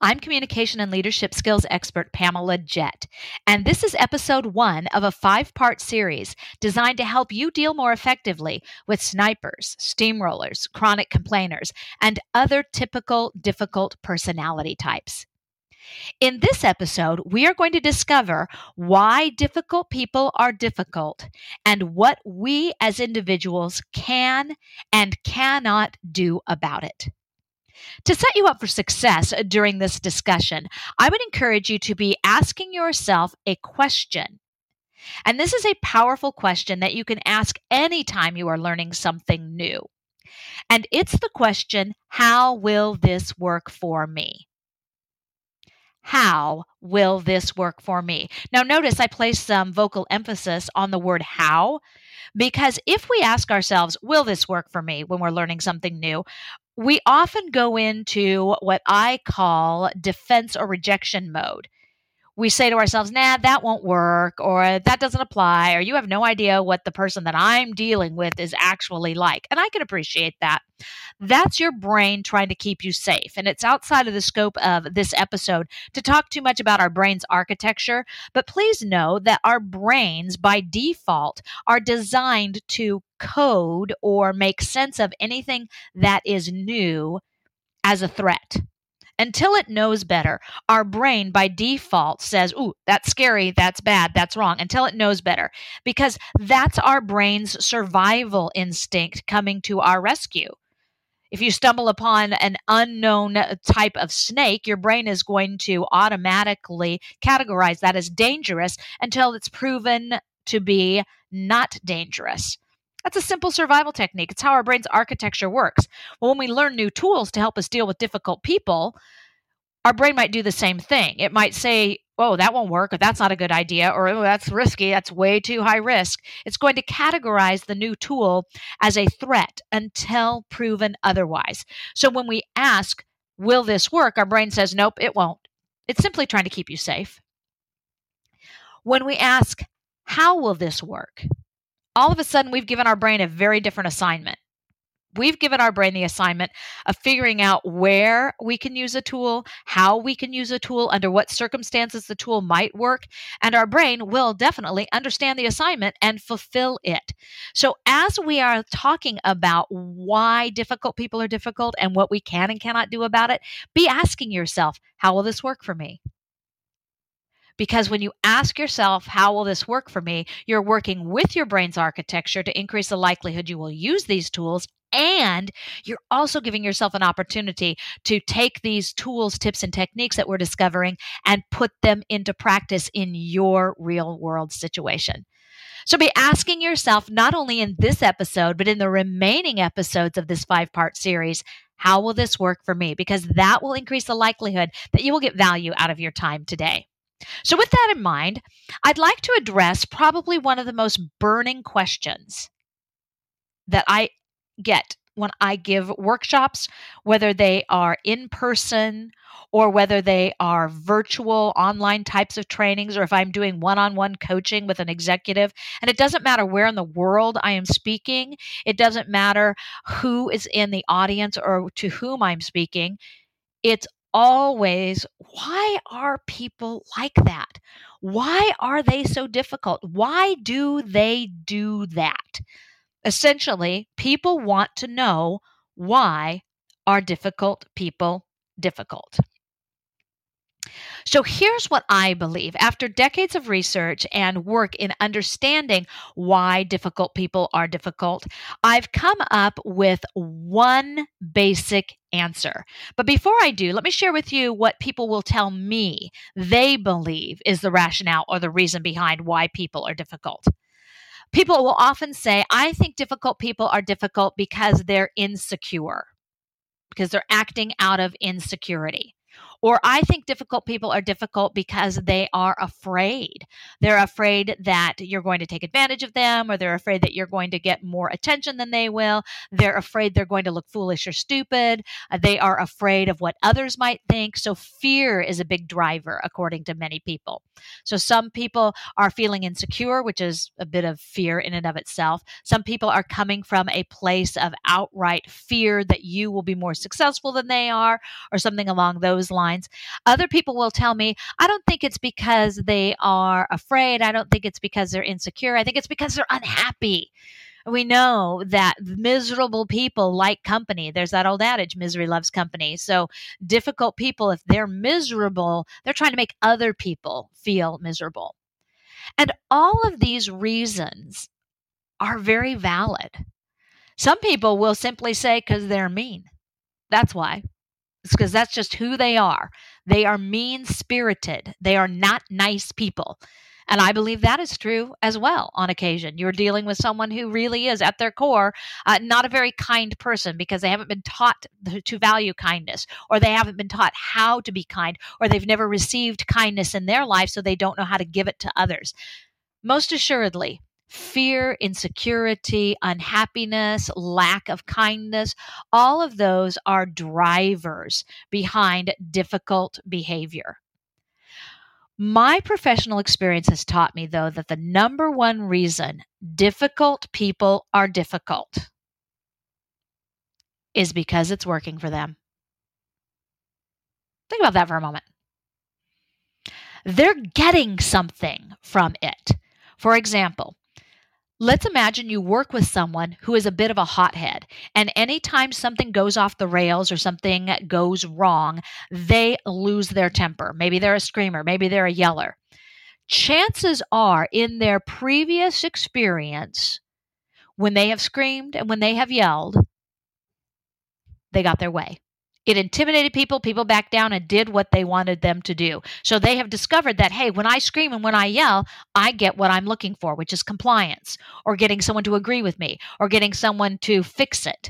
I'm communication and leadership skills expert Pamela Jett, and this is episode 1 of a 5-part series designed to help you deal more effectively with snipers, steamrollers, chronic complainers, and other typical difficult personality types. In this episode, we are going to discover why difficult people are difficult and what we as individuals can and cannot do about it. To set you up for success during this discussion, I would encourage you to be asking yourself a question. And this is a powerful question that you can ask anytime you are learning something new. And it's the question, how will this work for me? How will this work for me? Now, notice I place some vocal emphasis on the word how, because if we ask ourselves, will this work for me when we're learning something new, we often go into what I call defense or rejection mode. We say to ourselves, nah, that won't work, or that doesn't apply, or you have no idea what the person that I'm dealing with is actually like. And I can appreciate that. That's your brain trying to keep you safe. And it's outside of the scope of this episode to talk too much about our brain's architecture. But please know that our brains, by default, are designed to code or make sense of anything that is new as a threat. Until it knows better, our brain by default says, ooh, that's scary, that's bad, that's wrong, until it knows better, because that's our brain's survival instinct coming to our rescue. If you stumble upon an unknown type of snake, your brain is going to automatically categorize that as dangerous until it's proven to be not dangerous. That's a simple survival technique. It's how our brain's architecture works. Well, when we learn new tools to help us deal with difficult people, our brain might do the same thing. It might say, oh, that won't work, or that's not a good idea, or oh, that's risky, that's way too high risk. It's going to categorize the new tool as a threat until proven otherwise. So when we ask, will this work? Our brain says, nope, it won't. It's simply trying to keep you safe. When we ask, how will this work? All of a sudden, we've given our brain a very different assignment. We've given our brain the assignment of figuring out where we can use a tool, how we can use a tool, under what circumstances the tool might work, and our brain will definitely understand the assignment and fulfill it. So as we are talking about why difficult people are difficult and what we can and cannot do about it, be asking yourself, how will this work for me? Because when you ask yourself, how will this work for me, you're working with your brain's architecture to increase the likelihood you will use these tools. And you're also giving yourself an opportunity to take these tools, tips, and techniques that we're discovering and put them into practice in your real world situation. So be asking yourself, not only in this episode, but in the remaining episodes of this 5-part series, how will this work for me? Because that will increase the likelihood that you will get value out of your time today. So with that in mind, I'd like to address probably one of the most burning questions that I get when I give workshops, whether they are in person or whether they are virtual online types of trainings, or if I'm doing one-on-one coaching with an executive. And it doesn't matter where in the world I am speaking. It doesn't matter who is in the audience or to whom I'm speaking. It's always, why are people like that? Why are they so difficult? Why do they do that? Essentially, people want to know, why are difficult people difficult? So here's what I believe. After decades of research and work in understanding why difficult people are difficult, I've come up with one basic answer. But before I do, let me share with you what people will tell me they believe is the rationale or the reason behind why people are difficult. People will often say, I think difficult people are difficult because they're insecure, because they're acting out of insecurity. Or I think difficult people are difficult because they are afraid. They're afraid that you're going to take advantage of them, or they're afraid that you're going to get more attention than they will. They're afraid they're going to look foolish or stupid. They are afraid of what others might think. So fear is a big driver, according to many people. So some people are feeling insecure, which is a bit of fear in and of itself. Some people are coming from a place of outright fear that you will be more successful than they are, or something along those lines. Other people will tell me, I don't think it's because they are afraid. I don't think it's because they're insecure. I think it's because they're unhappy. We know that miserable people like company. There's that old adage, misery loves company. So difficult people, if they're miserable, they're trying to make other people feel miserable. And all of these reasons are very valid. Some people will simply say, because they're mean. That's why. It's because that's just who they are. They are mean-spirited. They are not nice people. And I believe that is true as well on occasion. You're dealing with someone who really is, at their core, not a very kind person, because they haven't been taught to value kindness, or they haven't been taught how to be kind, or they've never received kindness in their life, so they don't know how to give it to others. Most assuredly, fear, insecurity, unhappiness, lack of kindness, all of those are drivers behind difficult behavior. My professional experience has taught me, though, that the number one reason difficult people are difficult is because it's working for them. Think about that for a moment. They're getting something from it. For example, let's imagine you work with someone who is a bit of a hothead, and anytime something goes off the rails or something goes wrong, they lose their temper. Maybe they're a screamer. Maybe they're a yeller. Chances are, in their previous experience, when they have screamed and when they have yelled, they got their way. It intimidated people. People backed down and did what they wanted them to do. So they have discovered that, hey, when I scream and when I yell, I get what I'm looking for, which is compliance, or getting someone to agree with me, or getting someone to fix it.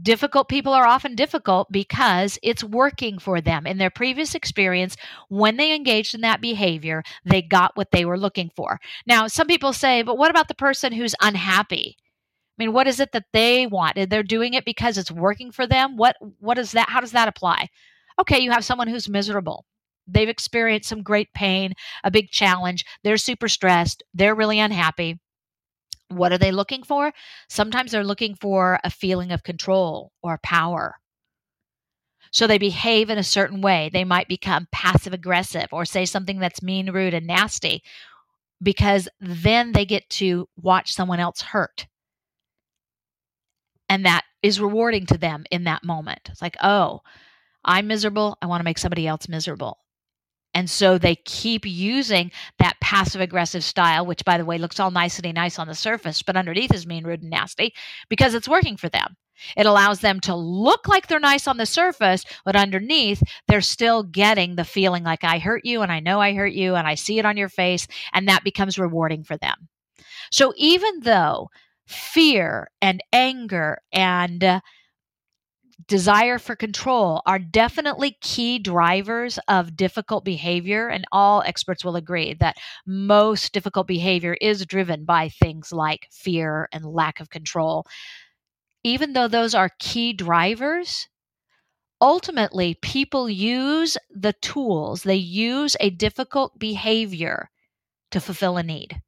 Difficult people are often difficult because it's working for them. In their previous experience, when they engaged in that behavior, they got what they were looking for. Now, some people say, but what about the person who's unhappy? I mean, what is it that they want? They're doing it because it's working for them. What is that? How does that apply? Okay, you have someone who's miserable. They've experienced some great pain, a big challenge. They're super stressed. They're really unhappy. What are they looking for? Sometimes they're looking for a feeling of control or power. So they behave in a certain way. They might become passive aggressive or say something that's mean, rude, and nasty, because then they get to watch someone else hurt. And that is rewarding to them in that moment. It's like, oh, I'm miserable. I want to make somebody else miserable. And so they keep using that passive-aggressive style, which, by the way, looks all nicety nice on the surface, but underneath is mean, rude, and nasty, because it's working for them. It allows them to look like they're nice on the surface, but underneath, they're still getting the feeling like, I hurt you, and I know I hurt you, and I see it on your face, and that becomes rewarding for them. So even though fear and anger and desire for control are definitely key drivers of difficult behavior, and all experts will agree that most difficult behavior is driven by things like fear and lack of control. Even though those are key drivers, ultimately people use the tools, they use a difficult behavior to fulfill a need.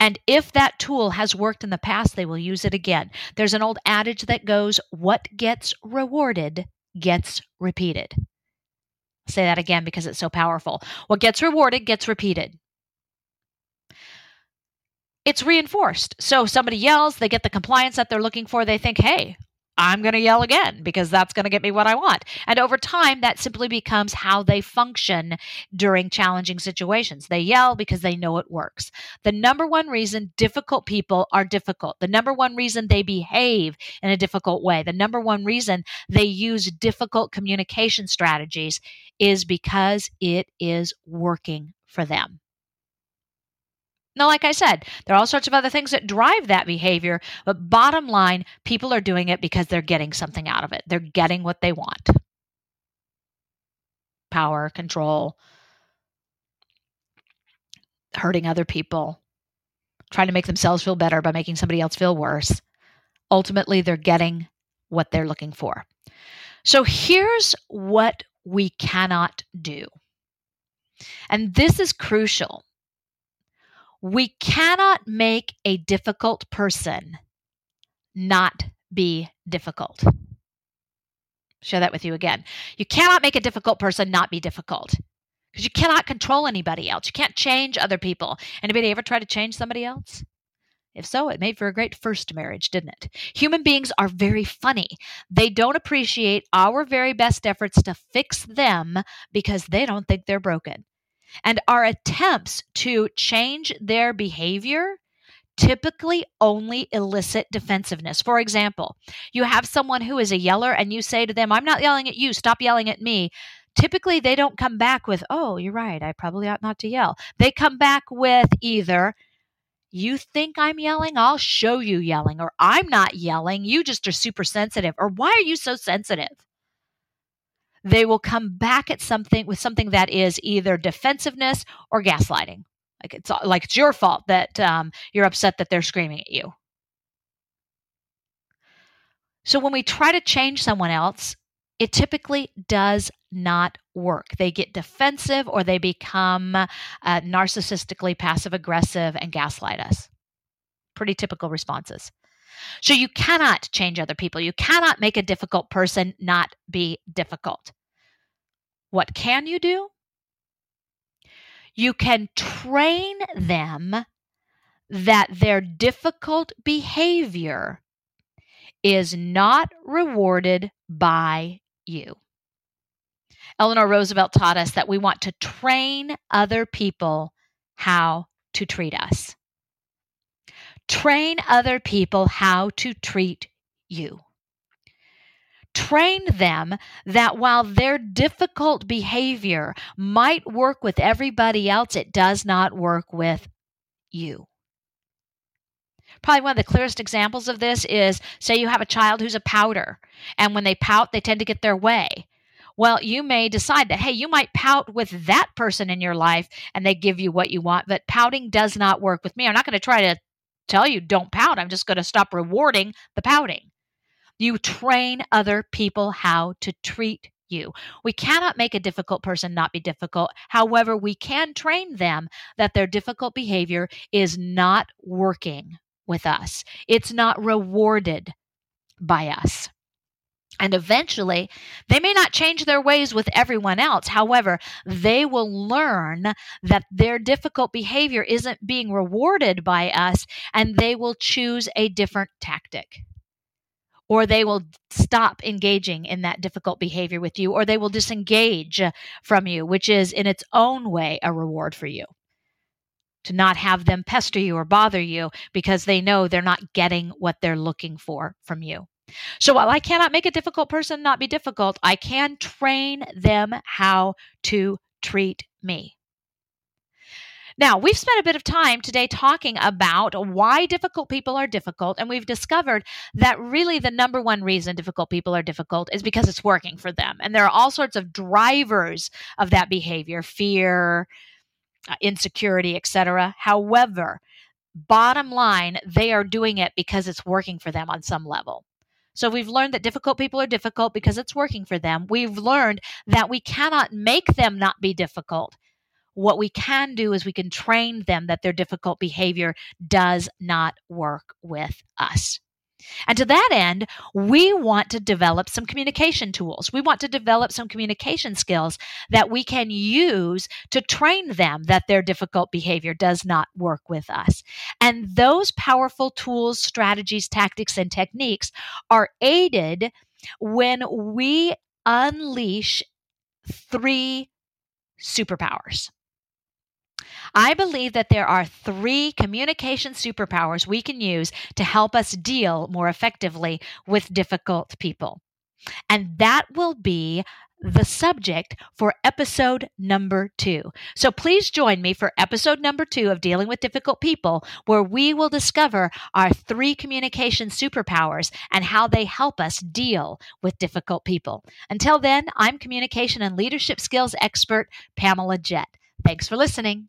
And if that tool has worked in the past, they will use it again. There's an old adage that goes, what gets rewarded gets repeated. I'll say that again because it's so powerful. What gets rewarded gets repeated. It's reinforced. So somebody yells, they get the compliance that they're looking for. They think, hey, I'm going to yell again because that's going to get me what I want. And over time, that simply becomes how they function during challenging situations. They yell because they know it works. The number one reason difficult people are difficult, the number one reason they behave in a difficult way, the number one reason they use difficult communication strategies is because it is working for them. Now, like I said, there are all sorts of other things that drive that behavior, but bottom line, people are doing it because they're getting something out of it. They're getting what they want. Power, control, hurting other people, trying to make themselves feel better by making somebody else feel worse. Ultimately, they're getting what they're looking for. So here's what we cannot do. And this is crucial. We cannot make a difficult person not be difficult. Share that with you again. You cannot make a difficult person not be difficult because you cannot control anybody else. You can't change other people. Anybody ever try to change somebody else? If so, it made for a great first marriage, didn't it? Human beings are very funny. They don't appreciate our very best efforts to fix them because they don't think they're broken. And our attempts to change their behavior typically only elicit defensiveness. For example, you have someone who is a yeller and you say to them, I'm not yelling at you, stop yelling at me. Typically, they don't come back with, oh, you're right, I probably ought not to yell. They come back with either, you think I'm yelling? I'll show you yelling. Or I'm not yelling, you just are super sensitive. Or why are you so sensitive? They will come back at something with something that is either defensiveness or gaslighting. Like it's your fault that you're upset that they're screaming at you. So when we try to change someone else, it typically does not work. They get defensive or they become narcissistically passive-aggressive and gaslight us. Pretty typical responses. So you cannot change other people. You cannot make a difficult person not be difficult. What can you do? You can train them that their difficult behavior is not rewarded by you. Eleanor Roosevelt taught us that we want to train other people how to treat us. Train other people how to treat you. Train them that while their difficult behavior might work with everybody else, it does not work with you. Probably one of the clearest examples of this is, say you have a child who's a pouter, and when they pout, they tend to get their way. Well, you may decide that, hey, you might pout with that person in your life, and they give you what you want, but pouting does not work with me. I'm not going to try to tell you don't pout. I'm just going to stop rewarding the pouting. You train other people how to treat you. We cannot make a difficult person not be difficult. However, we can train them that their difficult behavior is not working with us. It's not rewarded by us. And eventually, they may not change their ways with everyone else. However, they will learn that their difficult behavior isn't being rewarded by us, and they will choose a different tactic. Or they will stop engaging in that difficult behavior with you, or they will disengage from you, which is in its own way a reward for you. To not have them pester you or bother you because they know they're not getting what they're looking for from you. So while I cannot make a difficult person not be difficult, I can train them how to treat me. Now, we've spent a bit of time today talking about why difficult people are difficult, and we've discovered that really the number one reason difficult people are difficult is because it's working for them. And there are all sorts of drivers of that behavior, fear, insecurity, etc. However, bottom line, they are doing it because it's working for them on some level. So we've learned that difficult people are difficult because it's working for them. We've learned that we cannot make them not be difficult. What we can do is we can train them that their difficult behavior does not work with us. And to that end, we want to develop some communication tools. We want to develop some communication skills that we can use to train them that their difficult behavior does not work with us. And those powerful tools, strategies, tactics, and techniques are aided when we unleash three superpowers. I believe that there are three communication superpowers we can use to help us deal more effectively with difficult people. And that will be the subject for episode number 2. So please join me for episode number 2 of Dealing with Difficult People, where we will discover our 3 communication superpowers and how they help us deal with difficult people. Until then, I'm communication and leadership skills expert, Pamela Jett. Thanks for listening.